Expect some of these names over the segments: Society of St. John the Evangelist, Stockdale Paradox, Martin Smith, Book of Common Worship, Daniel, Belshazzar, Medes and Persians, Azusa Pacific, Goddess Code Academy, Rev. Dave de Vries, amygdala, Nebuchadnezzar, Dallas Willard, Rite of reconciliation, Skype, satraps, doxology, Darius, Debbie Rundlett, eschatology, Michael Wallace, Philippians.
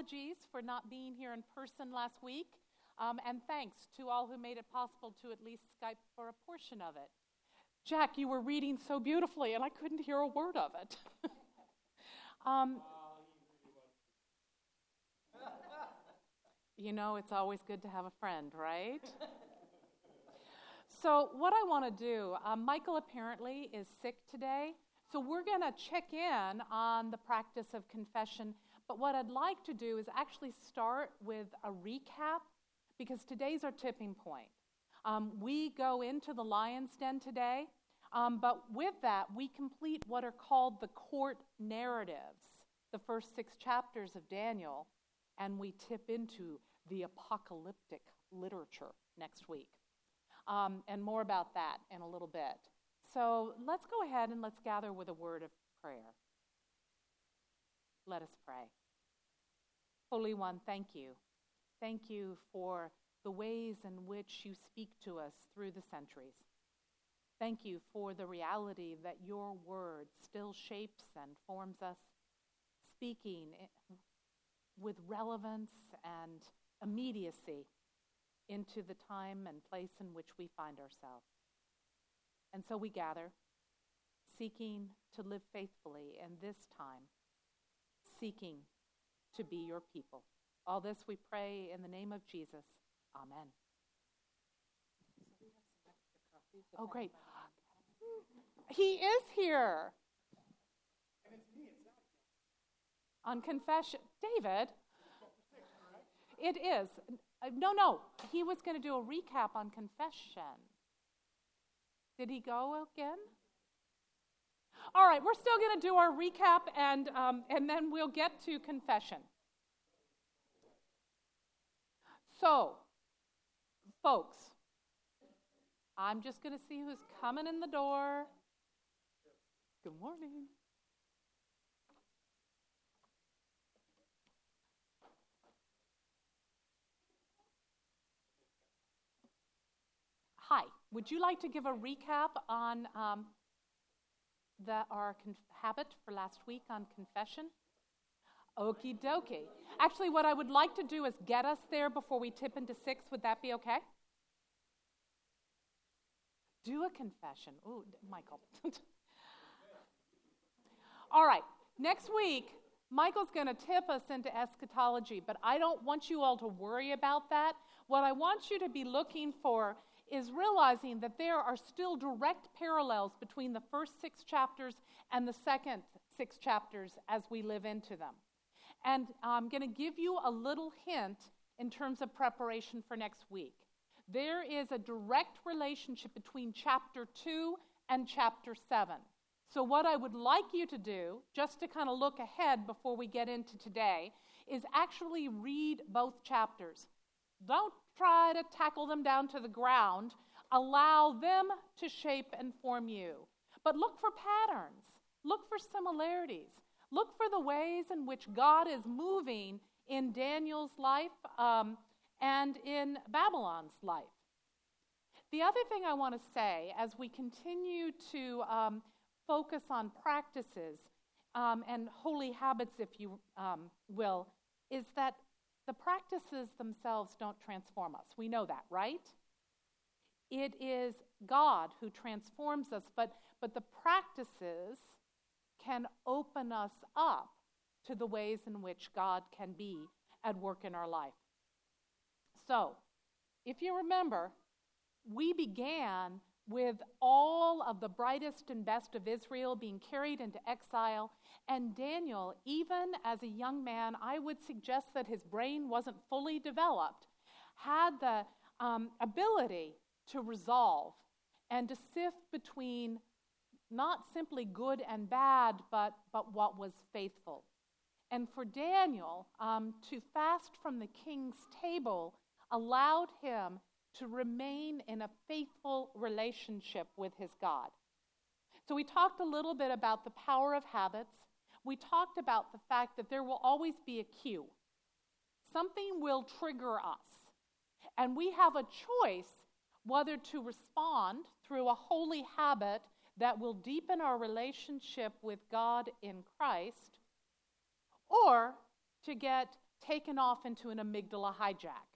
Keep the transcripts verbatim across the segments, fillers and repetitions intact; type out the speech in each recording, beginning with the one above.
apologies for not being here in person last week, um, and thanks to all who made it possible to at least Skype for a portion of it. Jack, you were reading so beautifully, and I couldn't hear a word of it. um, you know, it's always good to have a friend, right? So what I want to do, uh, Michael apparently is sick today, so we're going to check in on the practice of confession. But what I'd like to do is actually start with a recap, because today's our tipping point. Um, we go into the lion's den today, um, but with that, we complete what are called the court narratives, the first six chapters of Daniel, and we tip into the apocalyptic literature next week. Um, and more about that in a little bit. So let's go ahead and let's gather with a word of prayer. Let us pray. Holy One, thank you. Thank you for the ways in which you speak to us through the centuries. Thank you for the reality that your word still shapes and forms us, speaking with relevance and immediacy into the time and place in which we find ourselves. And so we gather, seeking to live faithfully in this time, seeking to be your people. All this we pray in the name of Jesus. Amen. Oh, great. He is here. And it's me, it's not. On confession. David. It is. No, no. He was going to do a recap on confession. Did he go again? All right, we're still going to do our recap, and um, and then we'll get to confession. So, folks, I'm just going to see who's coming in the door. Good morning. Hi, would you like to give a recap on um, the, our conf- habit for last week on confession? Okie dokie. Actually, what I would like to do is get us there before we tip into six. Would that be okay? Do a confession. Ooh, Michael. All right, next week, Michael's going to tip us into eschatology, but I don't want you all to worry about that. What I want you to be looking for is realizing that there are still direct parallels between the first six chapters and the second six chapters as we live into them. And I'm going to give you a little hint in terms of preparation for next week. There is a direct relationship between chapter two and chapter seven. So what I would like you to do, just to kind of look ahead before we get into today, is actually read both chapters. Don't try to tackle them down to the ground. Allow them to shape and form you. But look for patterns. Look for similarities. Look for the ways in which God is moving in Daniel's life um, and in Babylon's life. The other thing I want to say as we continue to um, focus on practices um, and holy habits, if you um, will, is that the practices themselves don't transform us. We know that, right? It is God who transforms us, but, but the practices can open us up to the ways in which God can be at work in our life. So, if you remember, we began with all of the brightest and best of Israel being carried into exile, and Daniel, even as a young man, I would suggest that his brain wasn't fully developed, had the um, ability to resolve and to sift between not simply good and bad, but, but what was faithful. And for Daniel, um, to fast from the king's table allowed him to remain in a faithful relationship with his God. So we talked a little bit about the power of habits. We talked about the fact that there will always be a cue. Something will trigger us. And we have a choice whether to respond through a holy habit that will deepen our relationship with God in Christ, or to get taken off into an amygdala hijack.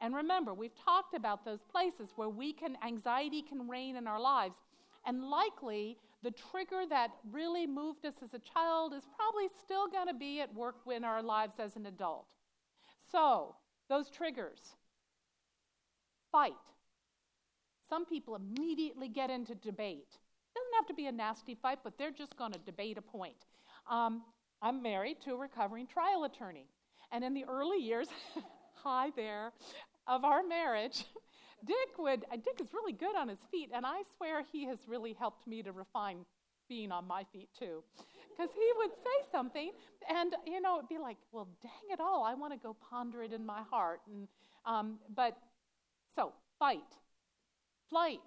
And remember, we've talked about those places where we can, anxiety can reign in our lives. And likely, the trigger that really moved us as a child is probably still going to be at work in our lives as an adult. So, those triggers. Fight. Some people immediately get into debate. It doesn't have to be a nasty fight, but they're just going to debate a point. Um, I'm married to a recovering trial attorney. And in the early years, hi there, of our marriage, Dick would, uh, Dick is really good on his feet, and I swear he has really helped me to refine being on my feet too. Because he would say something, and, you know, it'd be like, well, dang it all, I want to go ponder it in my heart. And um, But, so, fight. Flight.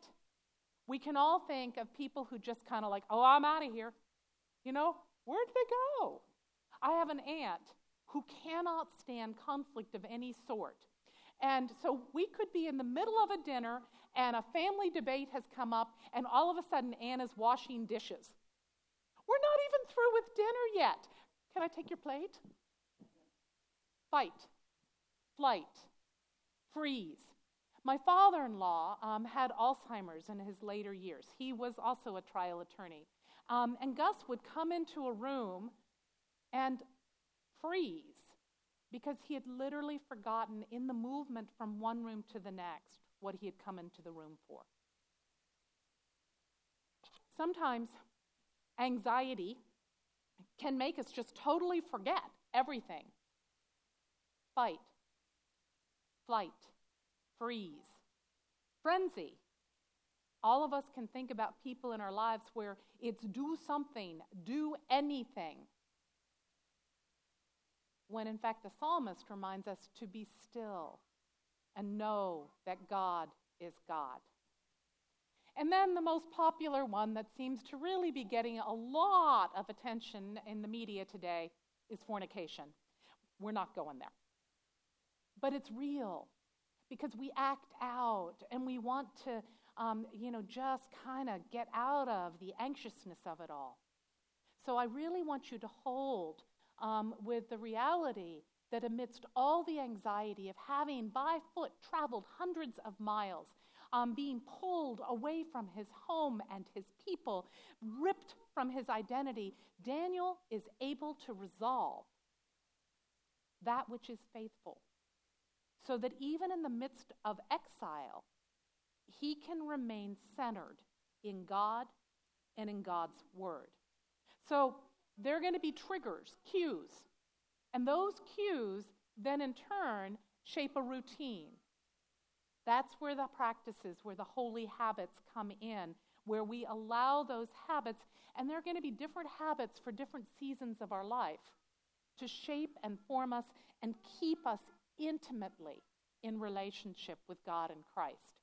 We can all think of people who just kind of like, oh, I'm out of here. You know, where'd they go? I have an aunt who cannot stand conflict of any sort. And so we could be in the middle of a dinner and a family debate has come up and all of a sudden Anna's washing dishes. We're not even through with dinner yet. Can I take your plate? Fight, flight, freeze. My father-in-law um, had Alzheimer's in his later years. He was also a trial attorney. Um, and Gus would come into a room and freeze, because he had literally forgotten in the movement from one room to the next what he had come into the room for. Sometimes anxiety can make us just totally forget everything. Fight, flight, freeze, frenzy. All of us can think about people in our lives where it's do something, do anything. When in fact the psalmist reminds us to be still and know that God is God. And then the most popular one that seems to really be getting a lot of attention in the media today is fornication. We're not going there. But it's real because we act out and we want to, um, you know, just kind of get out of the anxiousness of it all. So I really want you to hold Um, with the reality that amidst all the anxiety of having by foot traveled hundreds of miles, um, being pulled away from his home and his people, ripped from his identity, Daniel is able to resolve that which is faithful, so that even in the midst of exile, he can remain centered in God and in God's word. So, they're going to be triggers, cues. And those cues then in turn shape a routine. That's where the practices, where the holy habits come in, where we allow those habits, and they're going to be different habits for different seasons of our life, to shape and form us and keep us intimately in relationship with God and Christ.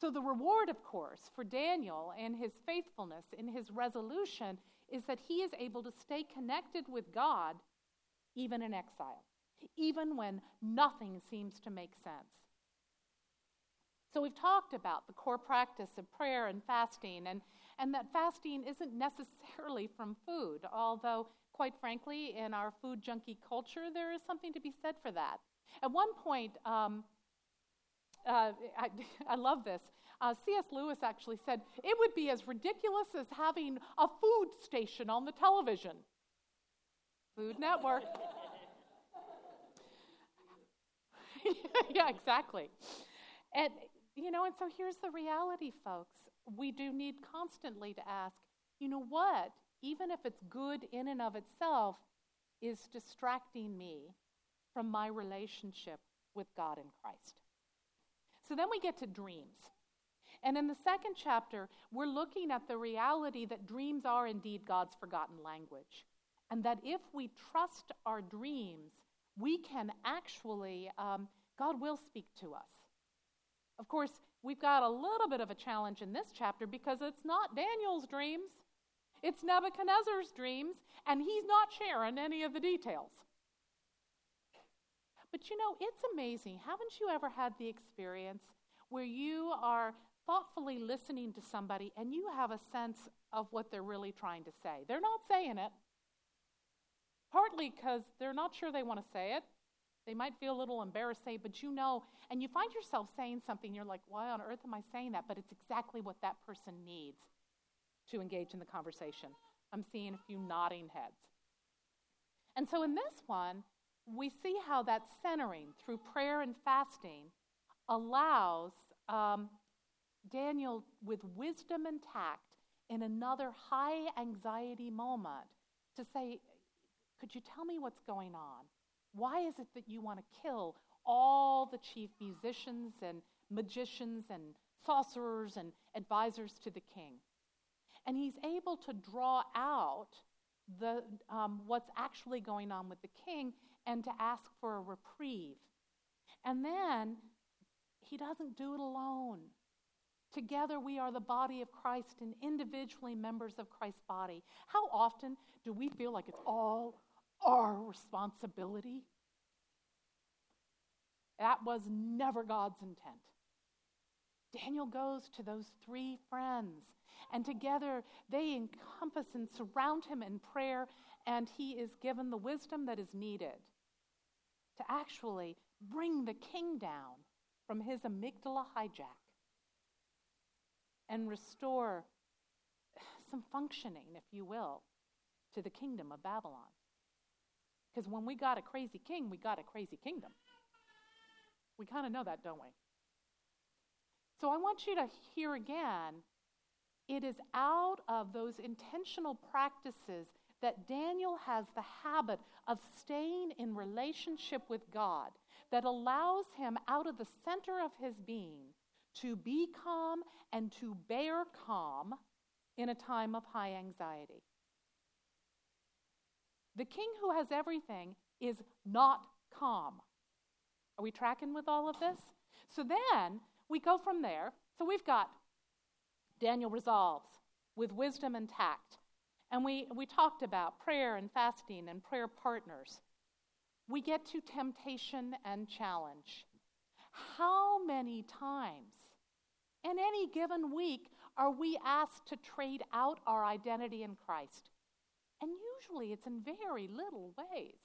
So the reward, of course, for Daniel and his faithfulness in his resolution is that he is able to stay connected with God even in exile, even when nothing seems to make sense. So we've talked about the core practice of prayer and fasting, and, and that fasting isn't necessarily from food, although, quite frankly, in our food junkie culture, there is something to be said for that. At one point, um, Uh, I, I love this. Uh, C S Lewis actually said, it would be as ridiculous as having a food station on the television. Food Network. Yeah, exactly. And, you know, and so here's the reality, folks. We do need constantly to ask, you know what, even if it's good in and of itself, is distracting me from my relationship with God in Christ. So then we get to dreams. And in the second chapter, we're looking at the reality that dreams are indeed God's forgotten language. And that if we trust our dreams, we can actually, um, God will speak to us. Of course, we've got a little bit of a challenge in this chapter because it's not Daniel's dreams. It's Nebuchadnezzar's dreams, and he's not sharing any of the details. But you know, it's amazing. Haven't you ever had the experience where you are thoughtfully listening to somebody and you have a sense of what they're really trying to say? They're not saying it, partly because they're not sure they want to say it, They might feel a little embarrassed, say, but you know, and you find yourself saying something, you're like, why on earth am I saying that? But it's exactly what that person needs to engage in the conversation. I'm seeing a few nodding heads. And so in this one, we see how that centering through prayer and fasting allows um, Daniel, with wisdom and tact, in another high anxiety moment, to say, could you tell me what's going on? Why is it that you want to kill all the chief musicians and magicians and sorcerers and advisors to the king? And he's able to draw out the um, what's actually going on with the king and to ask for a reprieve. And then he doesn't do it alone. Together we are the body of Christ and individually members of Christ's body. How often do we feel like it's all our responsibility? That was never God's intent. Daniel goes to those three friends, and together they encompass and surround him in prayer, and he is given the wisdom that is needed to actually bring the king down from his amygdala hijack and restore some functioning, if you will, to the kingdom of Babylon. Because when we got a crazy king, we got a crazy kingdom. We kind of know that, don't we? So I want you to hear again, it is out of those intentional practices that Daniel has the habit of staying in relationship with God that allows him, out of the center of his being, to be calm and to bear calm in a time of high anxiety. The king who has everything is not calm. Are we tracking with all of this? So then we go from there. So we've got Daniel resolves with wisdom and tact. And we, we talked about prayer and fasting and prayer partners. We get to temptation and challenge. How many times in any given week are we asked to trade out our identity in Christ? And usually it's in very little ways.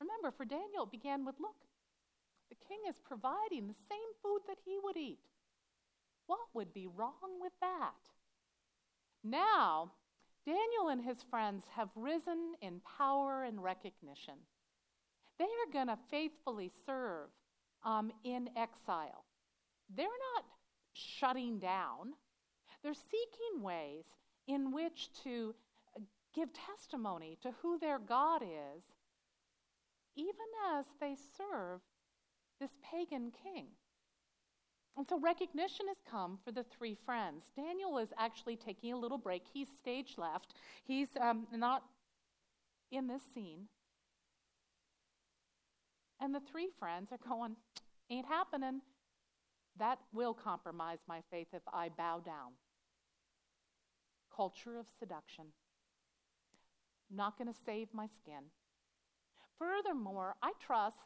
Remember, for Daniel, it began with, look, the king is providing the same food that he would eat. What would be wrong with that? Now, Daniel and his friends have risen in power and recognition. They are going to faithfully serve um, in exile. They're not shutting down. They're seeking ways in which to give testimony to who their God is, even as they serve this pagan king. And so recognition has come for the three friends. Daniel is actually taking a little break. He's stage left. He's um, not in this scene. And the three friends are going, ain't happening. That will compromise my faith if I bow down. Culture of seduction. Not going to save my skin. Furthermore, I trust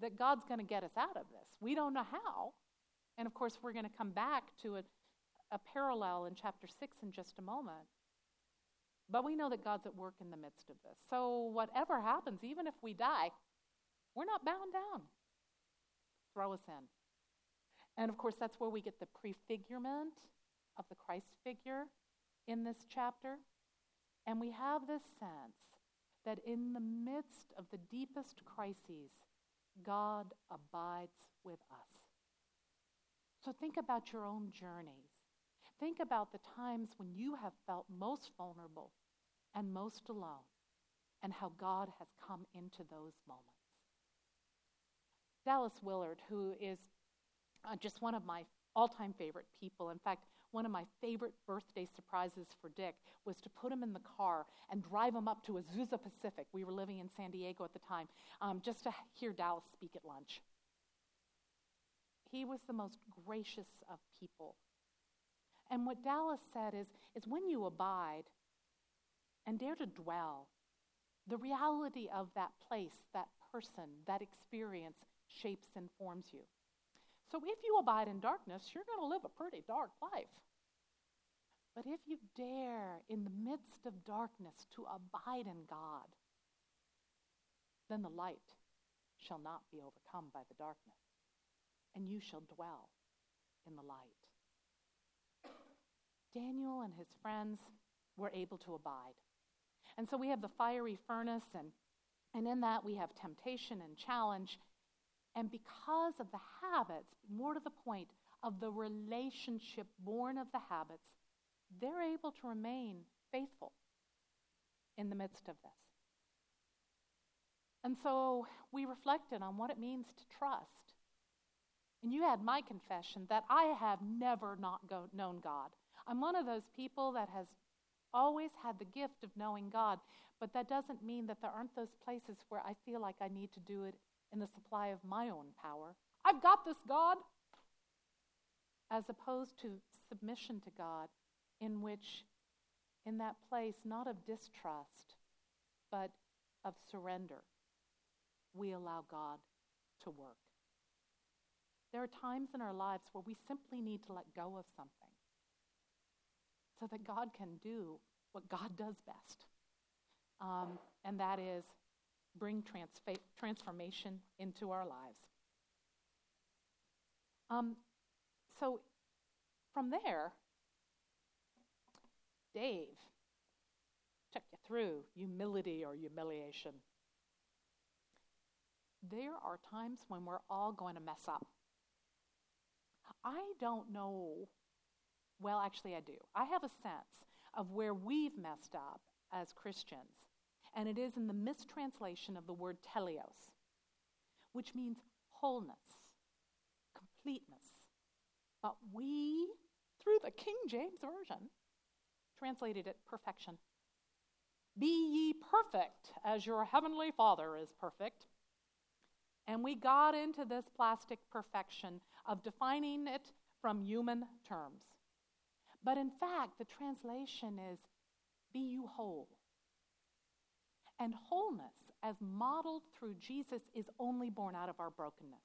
that God's going to get us out of this. We don't know how. And of course, we're going to come back to a, a parallel in chapter six in just a moment. But we know that God's at work in the midst of this. So whatever happens, even if we die, we're not bound down. Throw us in. And of course, that's where we get the prefigurement of the Christ figure in this chapter. And we have this sense that in the midst of the deepest crises, God abides with us. So think about your own journeys. Think about the times when you have felt most vulnerable and most alone, and how God has come into those moments. Dallas Willard, who is uh, just one of my all-time favorite people, in fact, one of my favorite birthday surprises for Dick was to put him in the car and drive him up to Azusa Pacific. We were living in San Diego at the time, um, just to hear Dallas speak at lunch. He was the most gracious of people. And what Dallas said is, is when you abide and dare to dwell, the reality of that place, that person, that experience shapes and forms you. So if you abide in darkness, you're going to live a pretty dark life. But if you dare, in the midst of darkness, to abide in God, then the light shall not be overcome by the darkness, and you shall dwell in the light. Daniel and his friends were able to abide. And so we have the fiery furnace, and, and in that we have temptation and challenge. And because of the habits, more to the point, of the relationship born of the habits, they're able to remain faithful in the midst of this. And so we reflected on what it means to trust. And you had my confession that I have never not go, known God. I'm one of those people that has always had the gift of knowing God, but that doesn't mean that there aren't those places where I feel like I need to do it in the supply of my own power. I've got this, God! As opposed to submission to God, in which, in that place, not of distrust, but of surrender, we allow God to work. There are times in our lives where we simply need to let go of something so that God can do what God does best, um, and that is bring transfa- transformation into our lives. Um, so from there, Dave took you through humility or humiliation. There are times when we're all going to mess up. I don't know. Well, actually I do. I have a sense of where we've messed up as Christians, and it is in the mistranslation of the word teleos, which means wholeness, completeness. But we, through the King James Version, translated it perfection. Be ye perfect as your heavenly Father is perfect. And we got into this plastic perfection of defining it from human terms. But in fact, the translation is, be you whole. And wholeness, as modeled through Jesus, is only born out of our brokenness.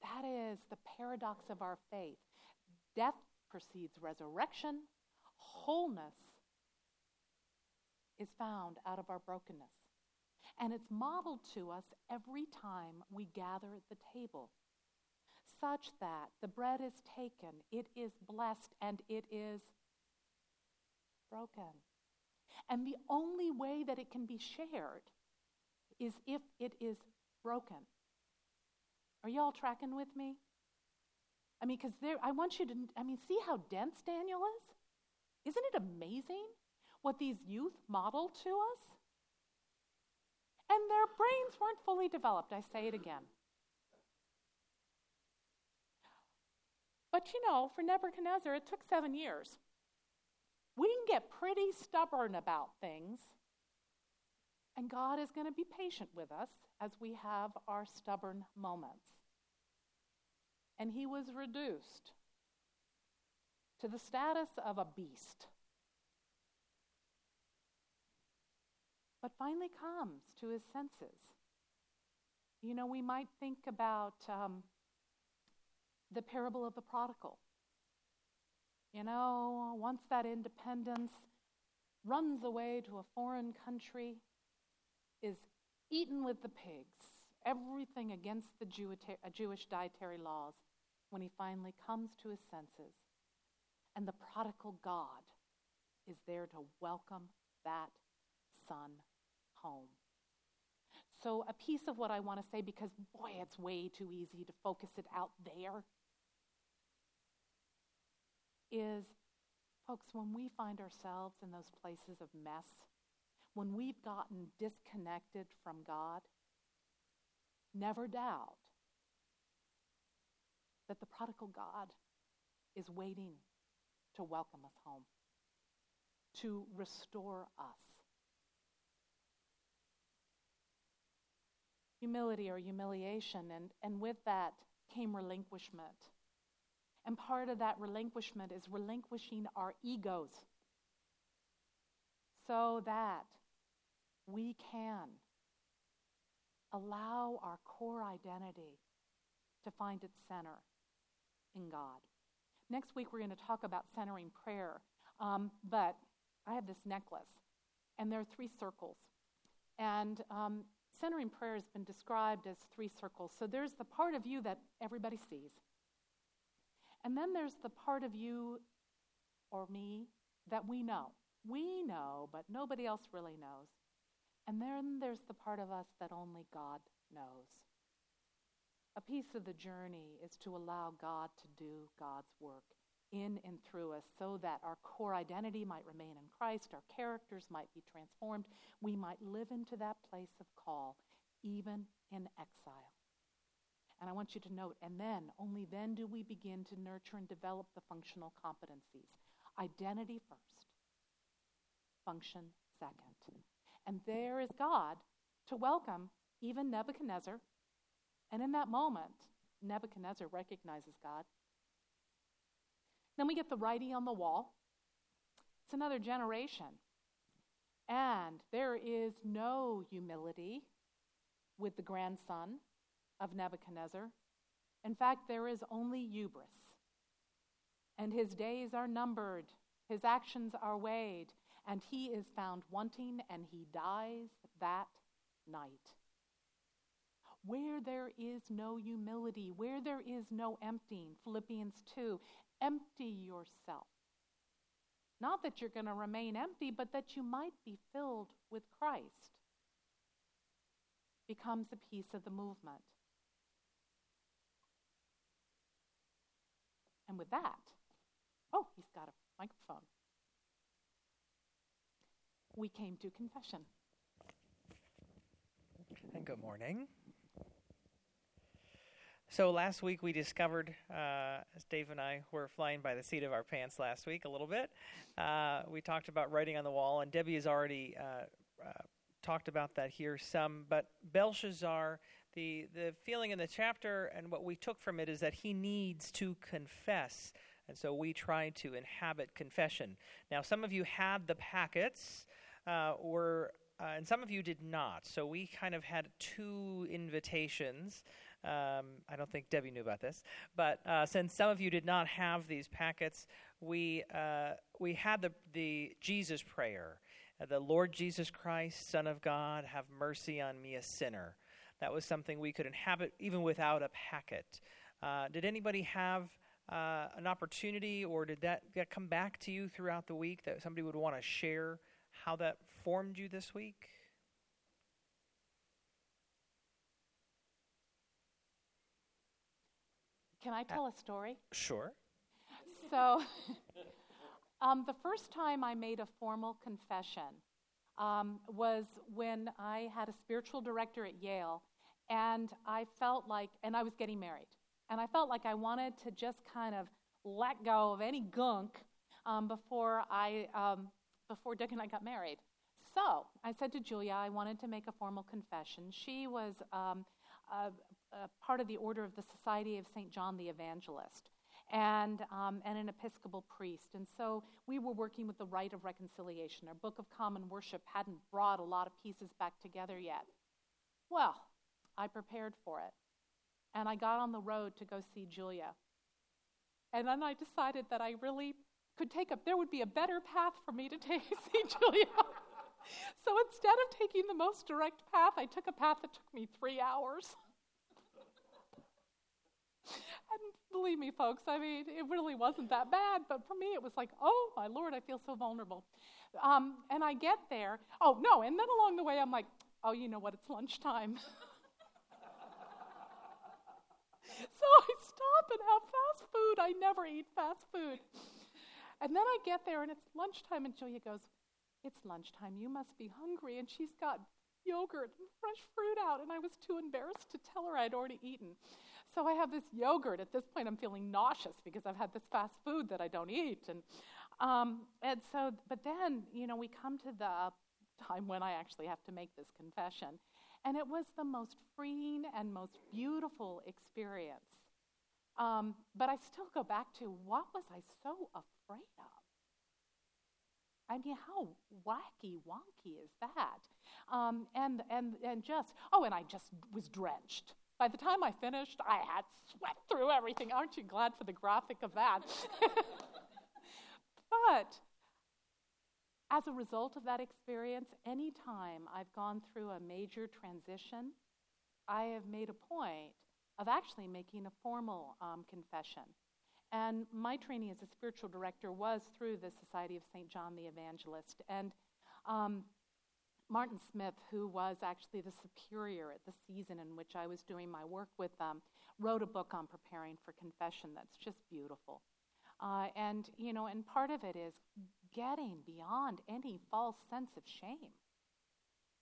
That is the paradox of our faith. Death precedes resurrection. Wholeness is found out of our brokenness. And it's modeled to us every time we gather at the table, such that the bread is taken, it is blessed, and it is broken. And the only way that it can be shared is if it is broken. Are y'all tracking with me? I mean, because there, I want you to, I mean, see how dense Daniel is? Isn't it amazing what these youth model to us? And their brains weren't fully developed. I say it again. But you know, for Nebuchadnezzar, it took seven years. We can get pretty stubborn about things, and God is going to be patient with us as we have our stubborn moments. And he was reduced to the status of a beast, but finally comes to his senses. You know, we might think about um, the parable of the prodigal. You know, once that independence runs away to a foreign country, is eaten with the pigs, everything against the Jew- Jewish dietary laws, when he finally comes to his senses. And the prodigal God is there to welcome that son home. So a piece of what I want to say, because boy, it's way too easy to focus it out there, is, folks, when we find ourselves in those places of mess, when we've gotten disconnected from God, never doubt that the prodigal God is waiting to welcome us home, to restore us. Humility or humiliation, and, and with that came relinquishment. And part of that relinquishment is relinquishing our egos so that we can allow our core identity to find its center in God. Next week we're going to talk about centering prayer, um, but I have this necklace, and there are three circles. And um, centering prayer has been described as three circles. So there's the part of you that everybody sees. And then there's the part of you or me that we know. We know, but nobody else really knows. And then there's the part of us that only God knows. A piece of the journey is to allow God to do God's work in and through us so that our core identity might remain in Christ, our characters might be transformed, we might live into that place of call, even in exile. And I want you to note, and then, only then do we begin to nurture and develop the functional competencies. Identity first, function second. And there is God to welcome even Nebuchadnezzar. And in that moment, Nebuchadnezzar recognizes God. Then we get the writing on the wall. It's another generation. And there is no humility with the grandson of Nebuchadnezzar. In fact, there is only hubris. And his days are numbered, his actions are weighed, and he is found wanting, and he dies that night. Where there is no humility, where there is no emptying, Philippians two, empty yourself. Not that you're going to remain empty, but that you might be filled with Christ, becomes a piece of the movement. And with that, oh, he's got a microphone. We came to confession. And good morning. So last week we discovered, uh, as Dave and I were flying by the seat of our pants last week a little bit, uh, we talked about writing on the wall, and Debbie has already uh, uh, talked about that here some, but Belshazzar, the, the feeling in the chapter and what we took from it is that he needs to confess, and so we try to inhabit confession. Now some of you had the packets, uh, or Uh, and some of you did not, so we kind of had two invitations. Um, I don't think Debbie knew about this, but uh, since some of you did not have these packets, we uh, we had the the Jesus prayer, uh, the Lord Jesus Christ, Son of God, have mercy on me, a sinner. That was something we could inhabit even without a packet. Uh, did anybody have uh, an opportunity, or did that, that come back to you throughout the week that somebody would want to share how that formed you this week? Can I tell uh, a story? Sure. So, um, the first time I made a formal confession um, was when I had a spiritual director at Yale, and I felt like, and I was getting married, and I felt like I wanted to just kind of let go of any gunk um, before I... Um, before Dick and I got married. So I said to Julia, I wanted to make a formal confession. She was um, a, a part of the order of the Society of Saint John the Evangelist and, um, and an Episcopal priest. And so we were working with the Rite of Reconciliation. Our Book of Common Worship hadn't brought a lot of pieces back together yet. Well, I prepared for it. And I got on the road to go see Julia. And then I decided that I really could take up, there would be a better path for me to take, see Julia. So instead of taking the most direct path, I took a path that took me three hours. And believe me, folks, I mean, it really wasn't that bad, but for me it was like, oh, my Lord, I feel so vulnerable. Um, and I get there, oh, no, and then along the way I'm like, oh, you know what, it's lunchtime. So I stop and have fast food. I never eat fast food. And then I get there, and it's lunchtime, and Julia goes, it's lunchtime, you must be hungry. And she's got yogurt and fresh fruit out, and I was too embarrassed to tell her I'd already eaten. So I have this yogurt. At this point, I'm feeling nauseous because I've had this fast food that I don't eat. And um, and so, but then, you know, we come to the time when I actually have to make this confession. And it was the most freeing and most beautiful experience. Um, but I still go back to, what was I so afraid? Right up. I mean, how wacky, wonky is that? Um, and and and just oh, and I just was drenched. By the time I finished, I had sweat through everything. Aren't you glad for the graphic of that? But As a result of that experience, any time I've gone through a major transition, I have made a point of actually making a formal um, confession. And my training as a spiritual director was through the Society of Saint John the Evangelist. And um, Martin Smith, who was actually the superior at the season in which I was doing my work with them, wrote a book on preparing for confession that's just beautiful. Uh, and, you know, and part of it is getting beyond any false sense of shame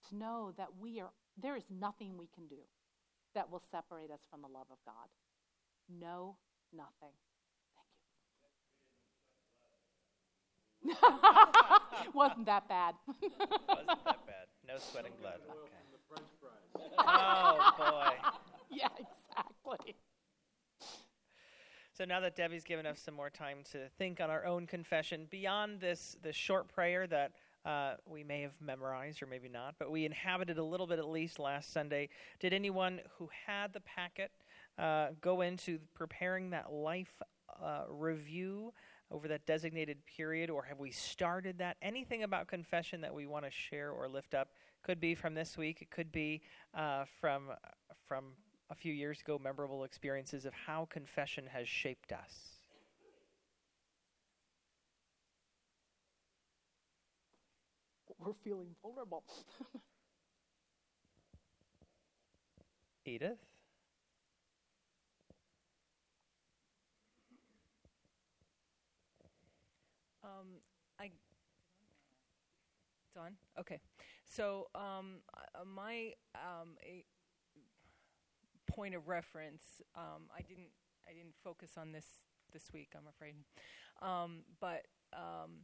to know that we are, there is nothing we can do that will separate us from the love of God. No, nothing. Thank you. Wasn't that bad. Wasn't that bad. No sweat and blood. Okay. Oh, boy. Yeah, exactly. So now that Debbie's given us some more time to think on our own confession, beyond this, this short prayer that uh, we may have memorized or maybe not, but we inhabited a little bit at least last Sunday, did anyone who had the packet uh, go into preparing that life uh, review over that designated period, or have we started that? Anything about confession that we want to share or lift up? Could be from this week. It could be uh, from from. a few years ago, memorable experiences of how confession has shaped us. We're feeling vulnerable. Edith? Um, I... It's on? Okay. So, um, uh, my... Um, a point of reference. Um, I didn't. I didn't focus on this this week, I'm afraid. Um, but um,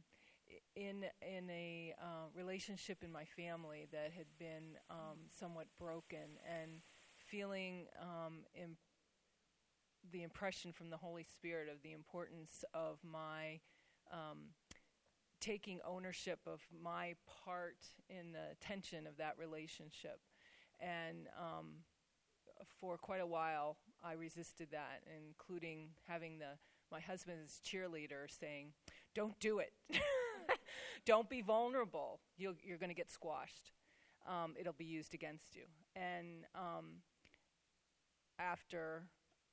in in a uh, relationship in my family that had been um, somewhat broken, and feeling um, imp- the impression from the Holy Spirit of the importance of my um, taking ownership of my part in the tension of that relationship, and um, for quite a while, I resisted that, including having the my husband's cheerleader saying, "Don't do it. Don't be vulnerable. You'll, you're going to get squashed. Um, it'll be used against you." And um, after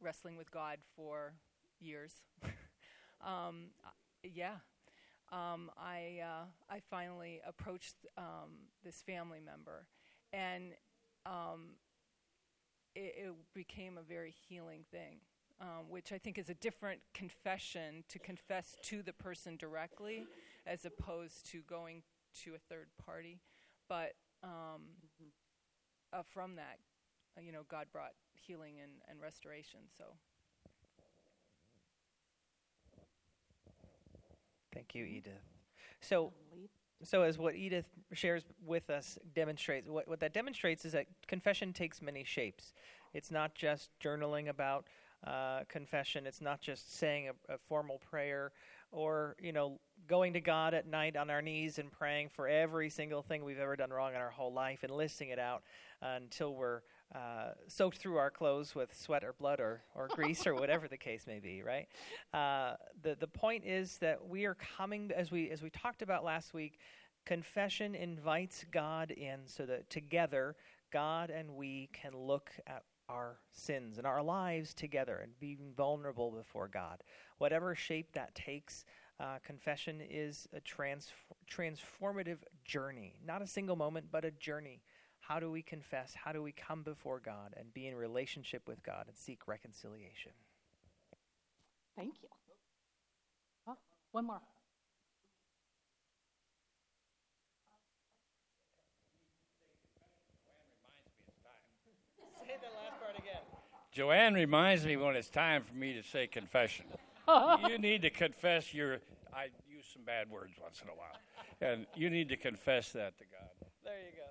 wrestling with God for years, um, yeah, um, I uh, I finally approached um, this family member, and. Um, It, it became a very healing thing, um, which I think is a different confession, to confess to the person directly as opposed to going to a third party. But um, mm-hmm. uh, from that, uh, you know, God brought healing and, and restoration. So, thank you, Edith. So. So as what Edith shares with us demonstrates, what, what that demonstrates is that confession takes many shapes. It's not just journaling about uh, confession. It's not just saying a, a formal prayer, or, you know, going to God at night on our knees and praying for every single thing we've ever done wrong in our whole life and listing it out uh, until we're uh, soaked through our clothes with sweat or blood or, or grease or whatever the case may be, right? Uh, the the point is that we are coming, as we as we talked about last week, confession invites God in so that together God and we can look at our sins and our lives together and being vulnerable before God. Whatever shape that takes, uh, confession is a trans- transformative journey. Not a single moment, but a journey. How do we confess? How do we come before God and be in relationship with God and seek reconciliation? Thank you. Oh, one more. Say that last part again. Joanne reminds me when it's time for me to say confession. You need to confess your... I use some bad words once in a while. And you need to confess that to God. There you go.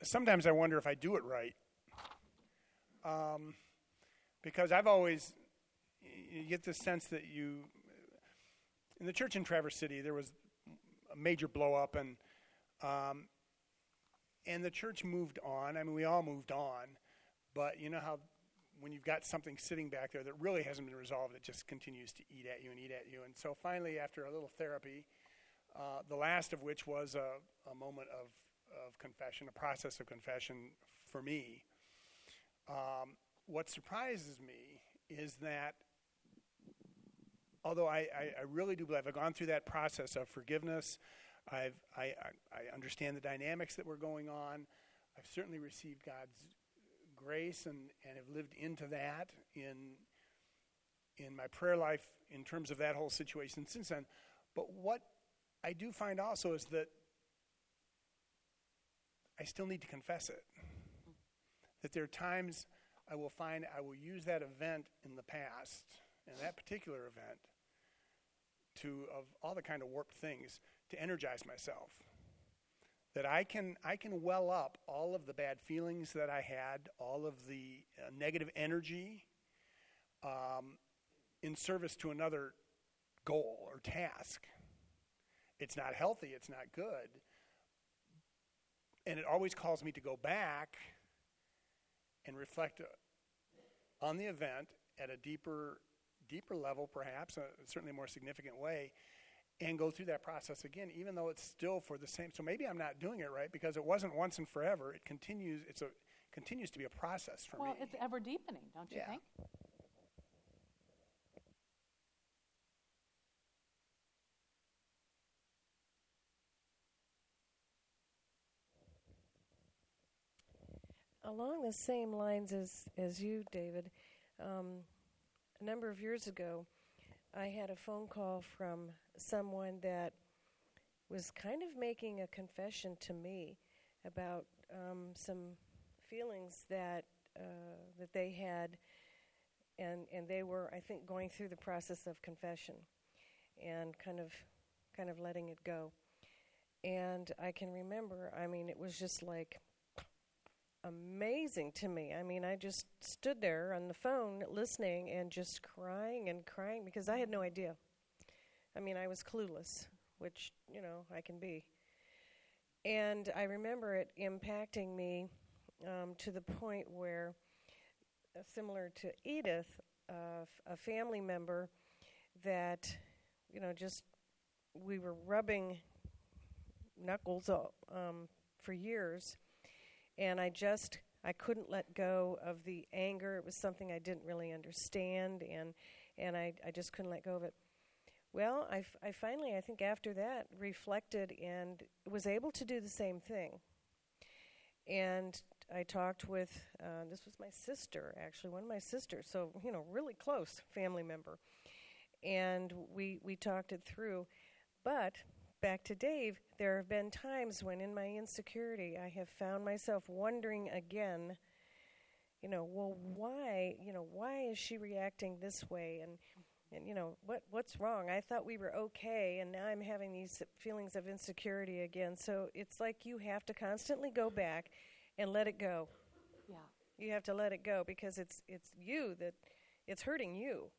Sometimes I wonder if I do it right, um, because I've always, you get this sense that you, in the church in Traverse City, there was a major blow up, and um, and the church moved on. I mean, we all moved on, but you know how when you've got something sitting back there that really hasn't been resolved, it just continues to eat at you and eat at you. And so finally, after a little therapy, uh, the last of which was a, a moment of, of confession, a process of confession for me, um, what surprises me is that although I, I, I really do believe I've gone through that process of forgiveness, I've, I, I understand the dynamics that were going on, I've certainly received God's grace and, and have lived into that in in my prayer life in terms of that whole situation since then. But what I do find also is that I still need to confess it. That there are times I will find I will use that event in the past, and that particular event, to, of all the kind of warped things, to energize myself. That I can I can well up all of the bad feelings that I had, all of the uh, negative energy um, in service to another goal or task. It's not healthy, it's not good. And it always calls me to go back and reflect uh, on the event at a deeper deeper level perhaps, uh, certainly a more significant way, and go through that process again, even though it's still for the same. So maybe I'm not doing it right because it wasn't once and forever. It continues. It's a continues to be a process for well, me. Well, it's ever deepening, don't you yeah. think? Along the same lines as as you, David, um, a number of years ago, I had a phone call from someone that was kind of making a confession to me about um, some feelings that uh, that they had, and and they were, I think, going through the process of confession and kind of kind of letting it go. And I can remember, I mean, it was just like amazing to me. I mean, I just stood there on the phone listening and just crying and crying because I had no idea. I mean, I was clueless, which, you know, I can be. And I remember it impacting me um, to the point where, uh, similar to Edith, uh, f- a family member that, you know, just we were rubbing knuckles up, um, for years, and I just, I couldn't let go of the anger. It was something I didn't really understand, and, and I, I just couldn't let go of it. Well, I, f- I finally, I think after that, reflected and was able to do the same thing. And I talked with, uh, this was my sister, actually, one of my sisters, so, you know, really close family member. And we we talked it through. But back to Dave, there have been times when in my insecurity I have found myself wondering again, you know, well, why, you know, why is she reacting this way? And And, you know, what what's wrong? I thought we were okay, and now I'm having these feelings of insecurity again. So it's like you have to constantly go back and let it go. Yeah. You have to let it go because it's it's you that it's hurting you.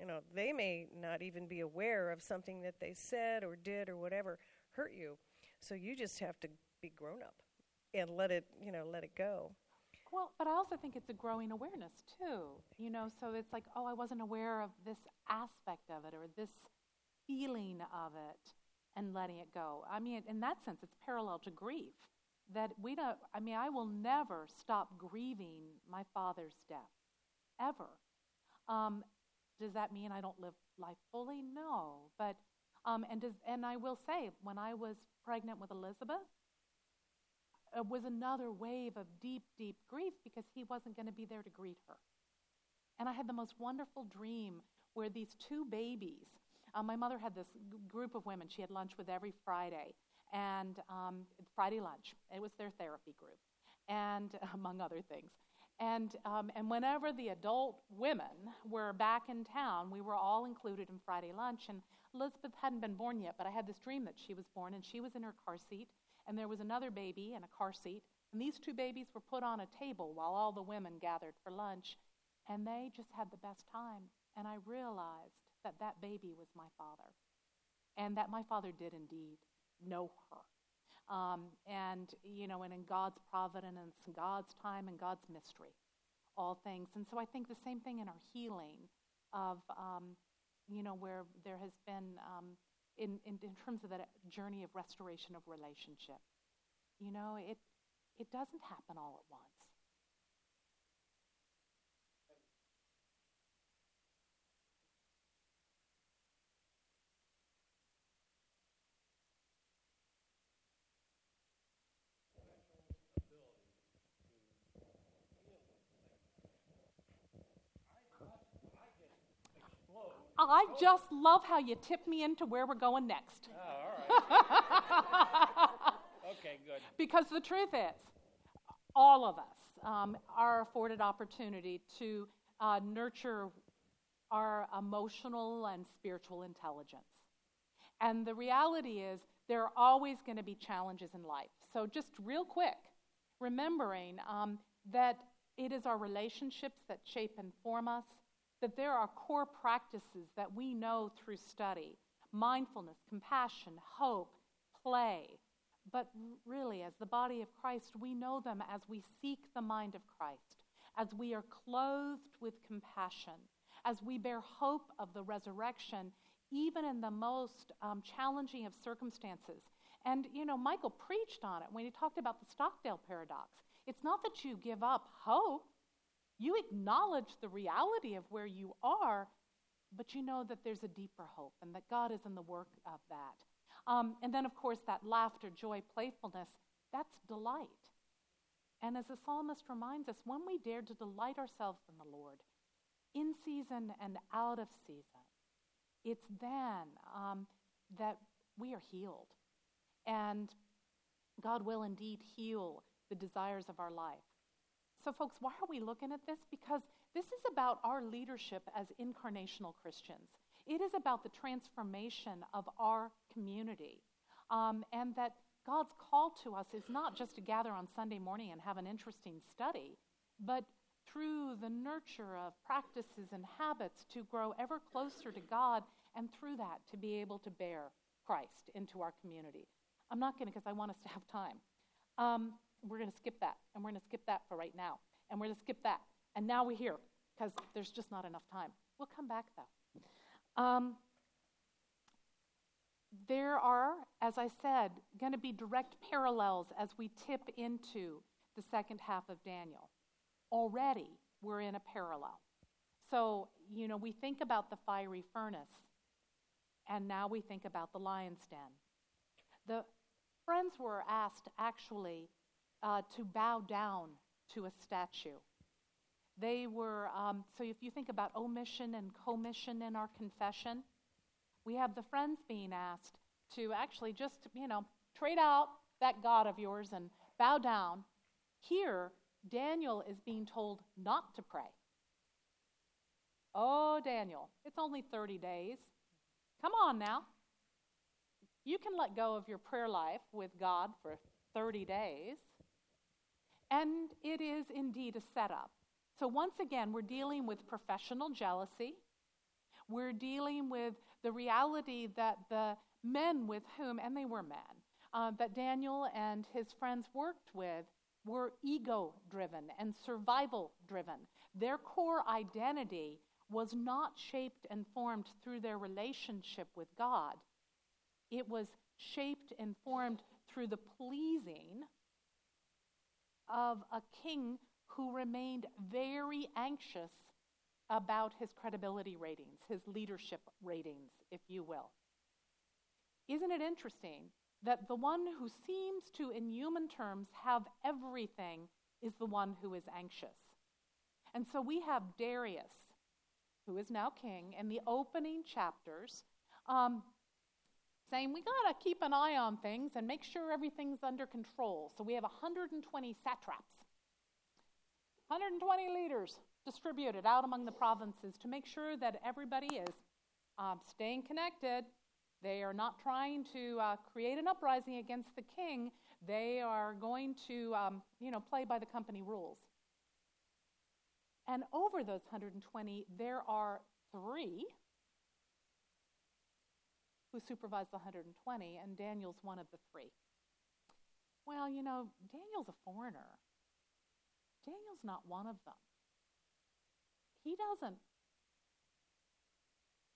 You know, they may not even be aware of something that they said or did or whatever hurt you. So you just have to be grown up and let it, you know, let it go. Well, but I also think it's a growing awareness, too, you know, so it's like, oh, I wasn't aware of this aspect of it or this feeling of it and letting it go. I mean, in that sense, it's parallel to grief that we don't, I mean, I will never stop grieving my father's death, ever. Um, does that mean I don't live life fully? No, but, um, and does, and I will say, when I was pregnant with Elizabeth, it was another wave of deep, deep grief because he wasn't going to be there to greet her. And I had the most wonderful dream where these two babies, um, my mother had this g- group of women she had lunch with every Friday, and um, Friday lunch. It was their therapy group, and among other things. And, um, and whenever the adult women were back in town, we were all included in Friday lunch, and Elizabeth hadn't been born yet, but I had this dream that she was born, and she was in her car seat, and there was another baby in a car seat, and these two babies were put on a table while all the women gathered for lunch, and they just had the best time. And I realized that that baby was my father, and that my father did indeed know her. Um, and, you know, and in God's providence, and God's time, and God's mystery, all things. And so I think the same thing in our healing of, um, you know, where there has been, um, in, in, in terms of that journey of restoration of relationship, you know, it it doesn't happen all at once. I just love how you tip me into where we're going next. Oh, all right. Okay, good. Because the truth is, all of us um, are afforded opportunity to uh, nurture our emotional and spiritual intelligence. And the reality is there are always going to be challenges in life. So just real quick, remembering um, that it is our relationships that shape and form us, that there are core practices that we know through study, mindfulness, compassion, hope, play. But really, as the body of Christ, we know them as we seek the mind of Christ, as we are clothed with compassion, as we bear hope of the resurrection, even in the most um, challenging of circumstances. And, you know, Michael preached on it when he talked about the Stockdale Paradox. It's not that you give up hope. You acknowledge the reality of where you are, but you know that there's a deeper hope and that God is in the work of that. Um, and then, of course, that laughter, joy, playfulness, that's delight. And as the psalmist reminds us, when we dare to delight ourselves in the Lord, in season and out of season, it's then um, that we are healed. And God will indeed heal the desires of our life. So, folks, why are we looking at this? Because this is about our leadership as incarnational Christians. It is about the transformation of our community. Um, and that God's call to us is not just to gather on Sunday morning and have an interesting study, but through the nurture of practices and habits to grow ever closer to God, and through that to be able to bear Christ into our community. I'm not going to, because I want us to have time. Um, We're going to skip that, and we're going to skip that for right now, and we're going to skip that, and now we're here, because there's just not enough time. We'll come back, though. Um, there are, as I said, going to be direct parallels as we tip into the second half of Daniel. Already, we're in a parallel. So, you know, we think about the fiery furnace, and now we think about the lion's den. The friends were asked, actually, Uh, to bow down to a statue. They were, um, so if you think about omission and commission in our confession, we have the friends being asked to actually just, you know, trade out that God of yours and bow down. Here, Daniel is being told not to pray. Oh, Daniel, it's only thirty days. Come on now. You can let go of your prayer life with God for thirty days. And it is indeed a setup. So once again, we're dealing with professional jealousy. We're dealing with the reality that the men with whom, and they were men, uh, that Daniel and his friends worked with were ego-driven and survival-driven. Their core identity was not shaped and formed through their relationship with God. It was shaped and formed through the pleasing of a king who remained very anxious about his credibility ratings, his leadership ratings, if you will. Isn't it interesting that the one who seems to, in human terms, have everything is the one who is anxious? And so we have Darius, who is now king, in the opening chapters, um, saying we got to keep an eye on things and make sure everything's under control. So we have one hundred twenty satraps, one hundred twenty leaders distributed out among the provinces to make sure that everybody is um, staying connected. They are not trying to uh, create an uprising against the king. They are going to, um, you know, play by the company rules. And over those one hundred twenty, there are three who supervised the one hundred twenty, and Daniel's one of the three. Well, you know, Daniel's a foreigner. Daniel's not one of them. He doesn't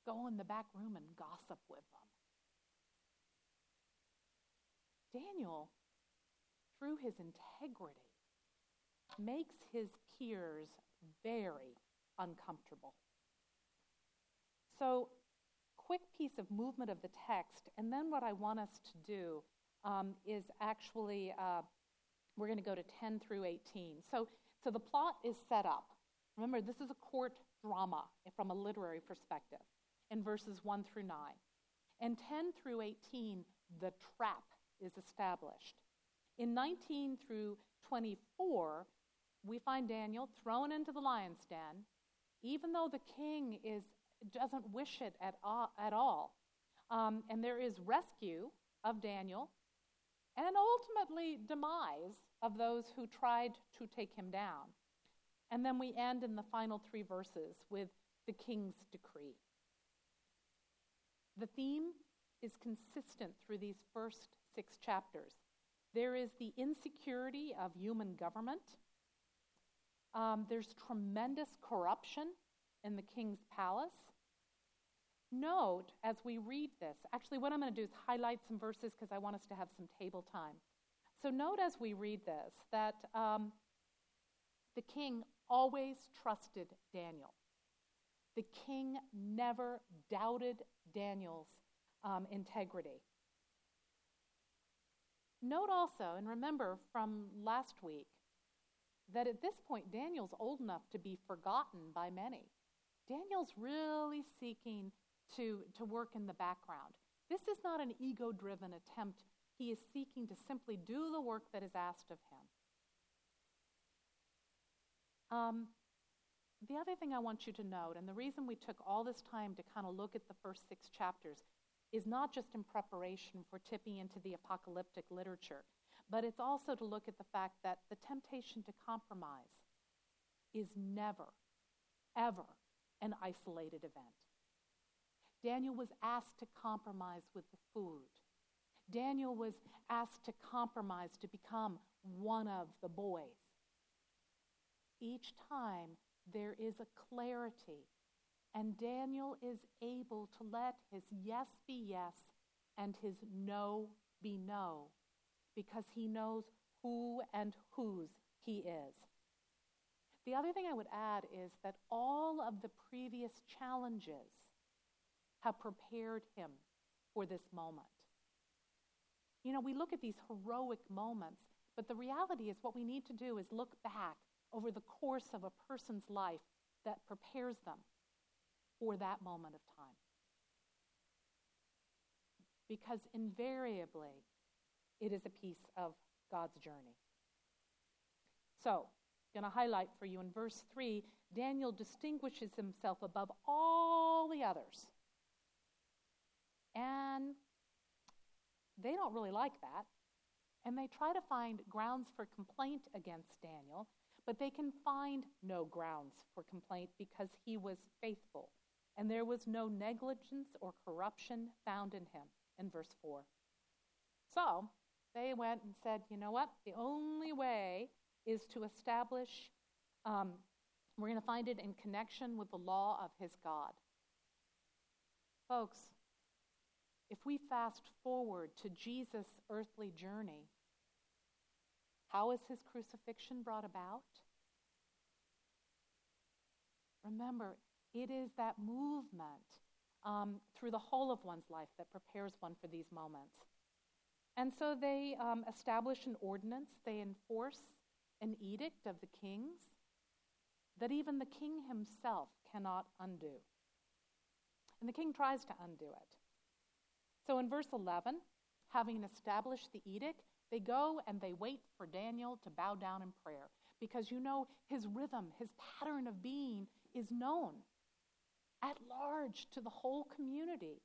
go in the back room and gossip with them. Daniel, through his integrity, makes his peers very uncomfortable. So, quick piece of movement of the text, and then what I want us to do um, is actually, uh, we're going to go to ten through eighteen. So, so the plot is set up. Remember, this is a court drama from a literary perspective in verses one through nine. And ten through eighteen, the trap is established. In nineteen through twenty-four, we find Daniel thrown into the lion's den, even though the king is doesn't wish it at all. At all. Um, and there is rescue of Daniel and ultimately demise of those who tried to take him down. And then we end in the final three verses with the king's decree. The theme is consistent through these first six chapters. There is the insecurity of human government. Um, there's tremendous corruption in the king's palace. Note, as we read this, actually what I'm going to do is highlight some verses because I want us to have some table time. So note as we read this that um, the king always trusted Daniel. The king never doubted Daniel's um, integrity. Note also, and remember from last week, that at this point Daniel's old enough to be forgotten by many. Daniel's really seeking to, to work in the background. This is not an ego-driven attempt. He is seeking to simply do the work that is asked of him. Um, the other thing I want you to note, and the reason we took all this time to kind of look at the first six chapters, is not just in preparation for tipping into the apocalyptic literature, but it's also to look at the fact that the temptation to compromise is never, ever an isolated event. Daniel was asked to compromise with the food. Daniel was asked to compromise to become one of the boys. Each time there is a clarity, and Daniel is able to let his yes be yes and his no be no, because he knows who and whose he is. The other thing I would add is that all of the previous challenges have prepared him for this moment. You know, we look at these heroic moments, but the reality is what we need to do is look back over the course of a person's life that prepares them for that moment of time. Because invariably, it is a piece of God's journey. So, I'm going to highlight for you in verse three, Daniel distinguishes himself above all the others. And they don't really like that. And they try to find grounds for complaint against Daniel, but they can find no grounds for complaint because he was faithful. And there was no negligence or corruption found in him, in verse four. So, they went and said, you know what, the only way is to establish, um, we're going to find it in connection with the law of his God. Folks, if we fast forward to Jesus' earthly journey, how is his crucifixion brought about? Remember, it is that movement um, through the whole of one's life that prepares one for these moments. And so they um, establish an ordinance, they enforce an edict of the king's that even the king himself cannot undo. And the king tries to undo it. So in verse eleven, having established the edict, they go and they wait for Daniel to bow down in prayer because you know his rhythm, his pattern of being is known at large to the whole community.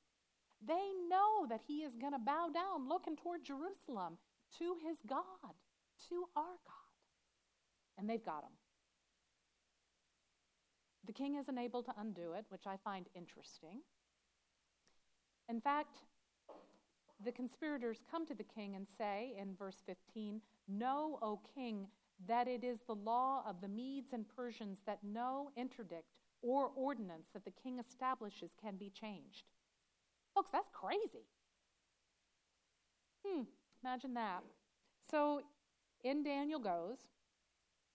They know that he is going to bow down looking toward Jerusalem to his God, to our God. And they've got him. The king isn't able to undo it, which I find interesting. In fact, the conspirators come to the king and say, in verse fifteen, "Know, O king, that it is the law of the Medes and Persians that no interdict or ordinance that the king establishes can be changed. Folks, that's crazy. Hmm, imagine that. So in Daniel goes,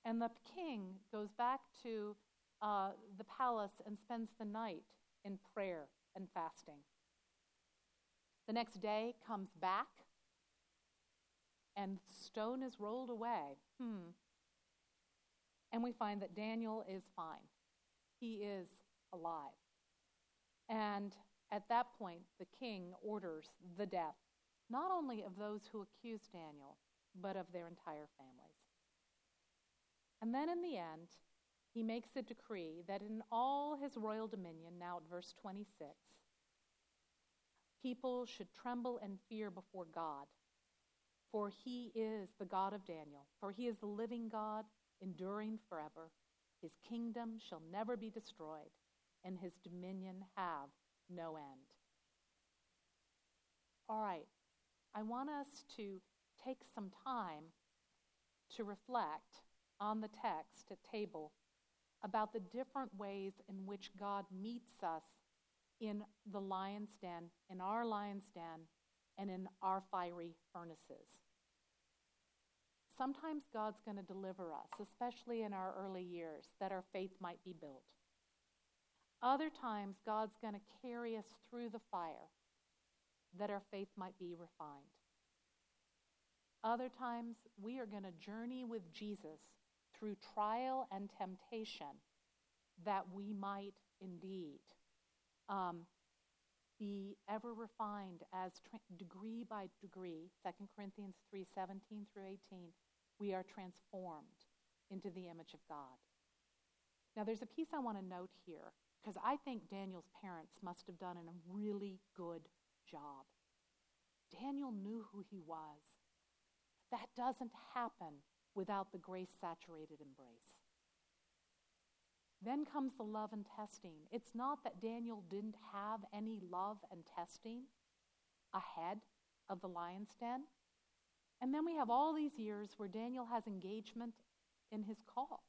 and the king goes back to uh, the palace and spends the night in prayer and fasting. The next day comes back, and stone is rolled away. Hmm. And we find that Daniel is fine. He is alive. And at that point, the king orders the death, not only of those who accused Daniel, but of their entire families. And then in the end, he makes a decree that in all his royal dominion, now at verse twenty-six, people should tremble and fear before God, for he is the God of Daniel, for he is the living God, enduring forever. His kingdom shall never be destroyed, and his dominion have no end. All right, I want us to take some time to reflect on the text at table about the different ways in which God meets us in the lion's den, in our lion's den, and in our fiery furnaces. Sometimes God's going to deliver us, especially in our early years, that our faith might be built. Other times, God's going to carry us through the fire, that our faith might be refined. Other times, we are going to journey with Jesus through trial and temptation, that we might indeed um, be ever refined as tra- degree by degree. Second Corinthians three seventeen through eighteen. We are transformed into the image of God. Now, there's a piece I want to note here, because I think Daniel's parents must have done a really good job. Daniel knew who he was. That doesn't happen without the grace-saturated embrace. Then comes the love and testing. It's not that Daniel didn't have any love and testing ahead of the lion's den. And then we have all these years where Daniel has engagement in his call.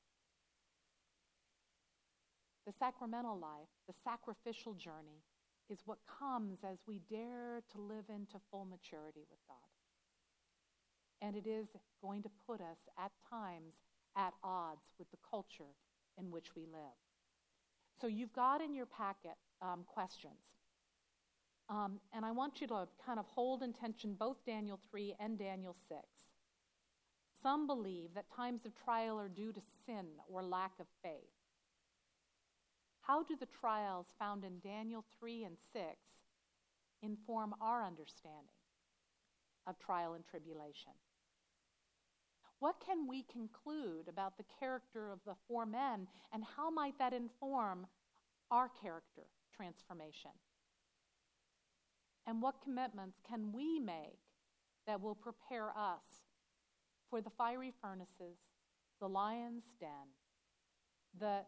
The sacramental life, the sacrificial journey, is what comes as we dare to live into full maturity with God. And it is going to put us at times at odds with the culture in which we live. So you've got in your packet um, questions. Um, and I want you to kind of hold in tension both Daniel three and Daniel six. Some believe that times of trial are due to sin or lack of faith. How do the trials found in Daniel three and six inform our understanding of trial and tribulation? What can we conclude about the character of the four men, and how might that inform our character transformation? And what commitments can we make that will prepare us for the fiery furnaces, the lion's den, the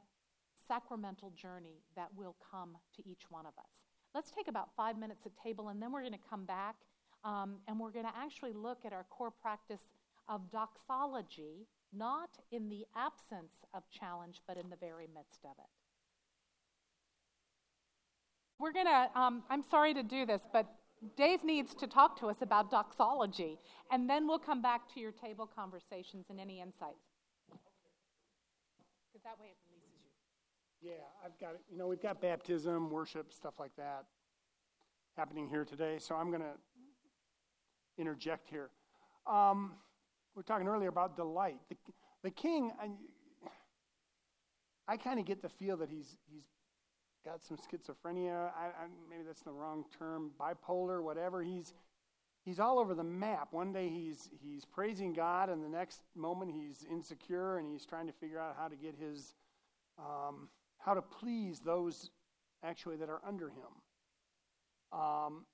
sacramental journey that will come to each one of us? Let's take about five minutes at table, and then we're going to come back, um, and we're going to actually look at our core practice of doxology, not in the absence of challenge, but in the very midst of it. We're going to, um, I'm sorry to do this, but Dave needs to talk to us about doxology, and then we'll come back to your table conversations and any insights. Because that way it releases you. Yeah, I've got it. You know, we've got baptism, worship, stuff like that happening here today, so I'm going to interject here. Um, we were talking earlier about delight. The, the king, I, I kind of get the feel that he's he's got some schizophrenia. I, I, maybe that's the wrong term, bipolar, whatever. He's he's all over the map. One day he's he's praising God, and the next moment he's insecure and he's trying to figure out how to get his um, how to please those actually that are under him. Um.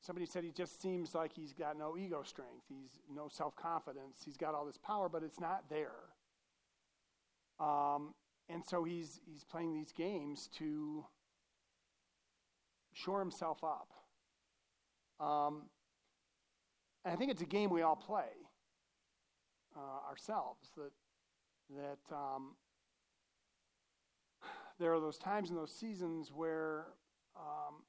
Somebody said he just seems like he's got no ego strength. He's no self-confidence. He's got all this power, but it's not there. Um, and so he's he's playing these games to shore himself up. Um, and I think it's a game we all play uh, ourselves. That that um, there are those times and those seasons where um,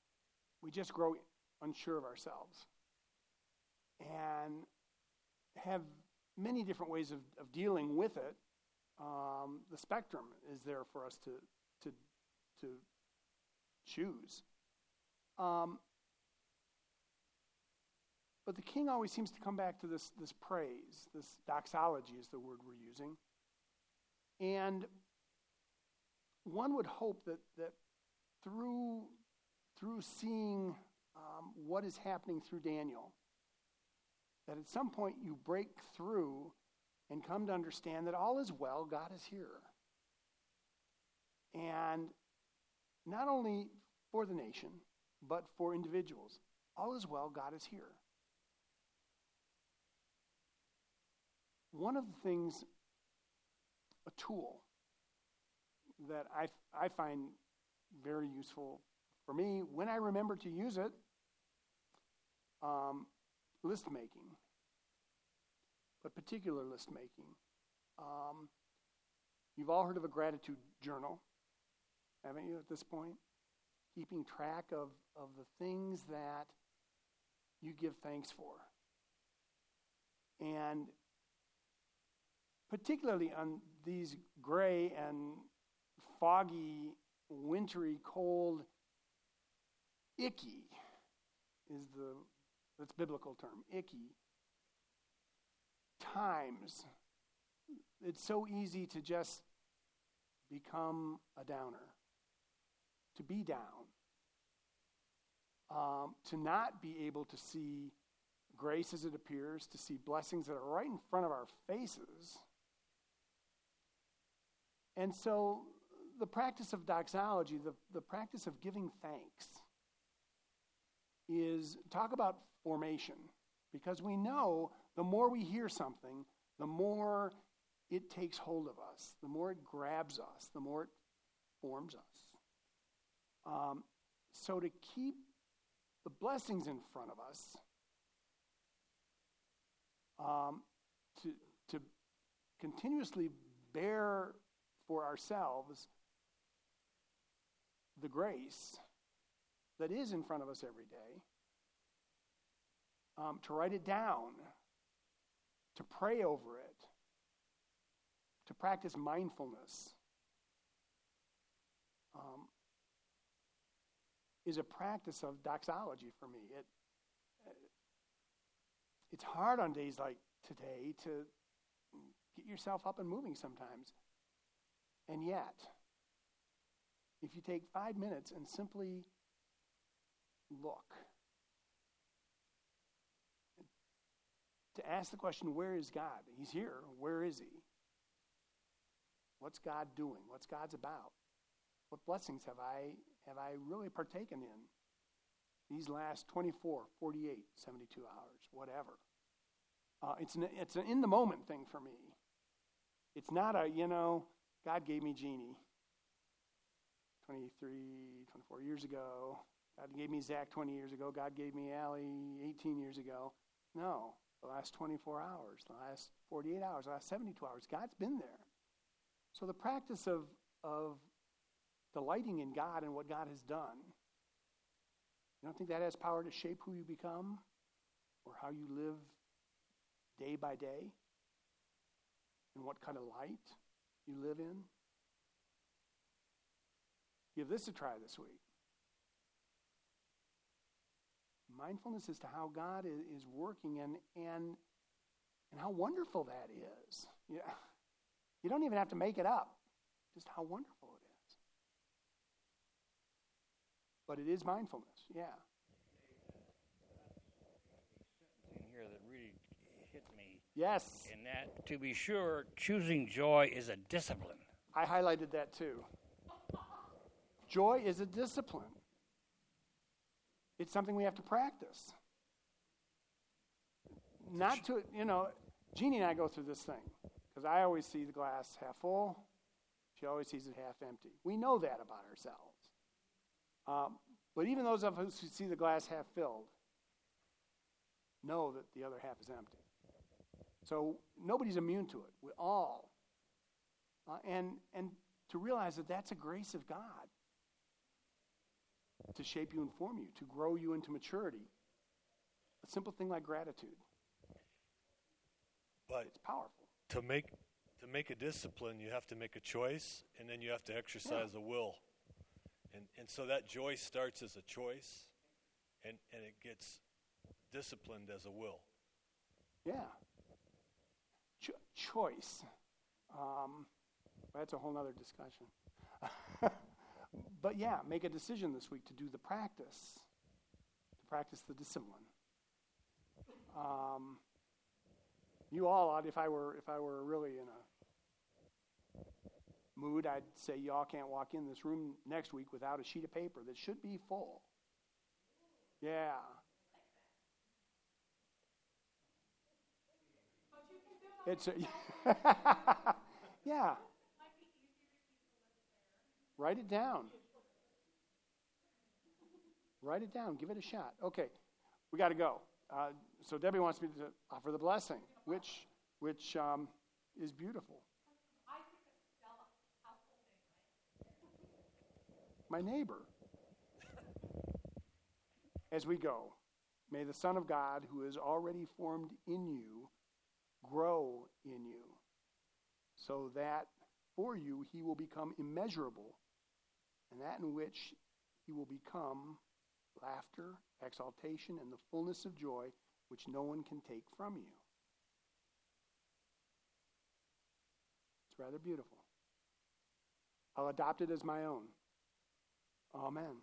we just grow unsure of ourselves and have many different ways of, of dealing with it. Um, the spectrum is there for us to to to choose. Um, but the king always seems to come back to this this praise, this doxology is the word we're using. And one would hope that that through through seeing um, what is happening through Daniel, that at some point you break through and come to understand that all is well, God is here. And not only for the nation, but for individuals. All is well, God is here. One of the things, a tool that I, I find very useful for me, when I remember to use it, um, list making. But particular list making. Um, you've all heard of a gratitude journal, haven't you, at this point? Keeping track of, of the things that you give thanks for. And particularly on these gray and foggy, wintry, cold, icky is the, that's biblical term, icky, times, it's so easy to just become a downer, to be down, um, to not be able to see grace as it appears, to see blessings that are right in front of our faces. And so the practice of doxology, the, the practice of giving thanks, is talk about formation, because we know the more we hear something, the more it takes hold of us, the more it grabs us, the more it forms us. Um, so to keep the blessings in front of us, um, to, to continuously bear for ourselves the grace that is in front of us every day, um, to write it down, to pray over it, to practice mindfulness, um, is a practice of doxology for me. It it's hard on days like today to get yourself up and moving sometimes. And yet, if you take five minutes and simply look, to ask the question, where is God? He's here. Where is he? What's God doing? What's God's about? What blessings have I have I really partaken in these last twenty-four, forty-eight, seventy-two hours, whatever? Uh, it's an, it's an in-the-moment thing for me. It's not a, you know, God gave me Jeannie twenty-three, twenty-four years ago. God gave me Zach twenty years ago. God gave me Allie eighteen years ago. No. The last twenty-four hours, the last forty-eight hours, the last seventy-two hours. God's been there. So the practice of of delighting in God and what God has done, you don't think that has power to shape who you become or how you live day by day and what kind of light you live in? Give this a try this week. Mindfulness as to how God is working and and and how wonderful that is. Yeah. You don't even have to make it up, just how wonderful it is. But it is mindfulness, yeah. In here that really hit me. Yes. And that, to be sure, choosing joy is a discipline. I highlighted that too. Joy is a discipline. It's something we have to practice. Not to, you know, Jeannie and I go through this thing because I always see the glass half full. She always sees it half empty. We know that about ourselves. Um, but even those of us who see the glass half filled know that the other half is empty. So nobody's immune to it. We all. Uh, and and to realize that that's a grace of God to shape you and form you, to grow you into maturity. A simple thing like gratitude. But it's powerful. To make to make a discipline, you have to make a choice, and then you have to exercise yeah. a will. And and so that joy starts as a choice, and, and it gets disciplined as a will. Yeah. Cho- choice. Um, that's a whole other discussion. But yeah, make a decision this week to do the practice, to practice the discipline. Um, you all ought, if I were if I were really in a mood, I'd say y'all can't walk in this room next week without a sheet of paper that should be full. Yeah. It's a, yeah. Write it down. Write it down. Give it a shot. Okay, we got to go. Uh, so Debbie wants me to offer the blessing, which which um, is beautiful. My neighbor. As we go, may the Son of God, who is already formed in you, grow in you, so that for you he will become immeasurable, and that in which he will become laughter, exaltation, and the fullness of joy, which no one can take from you. It's rather beautiful. I'll adopt it as my own. Amen.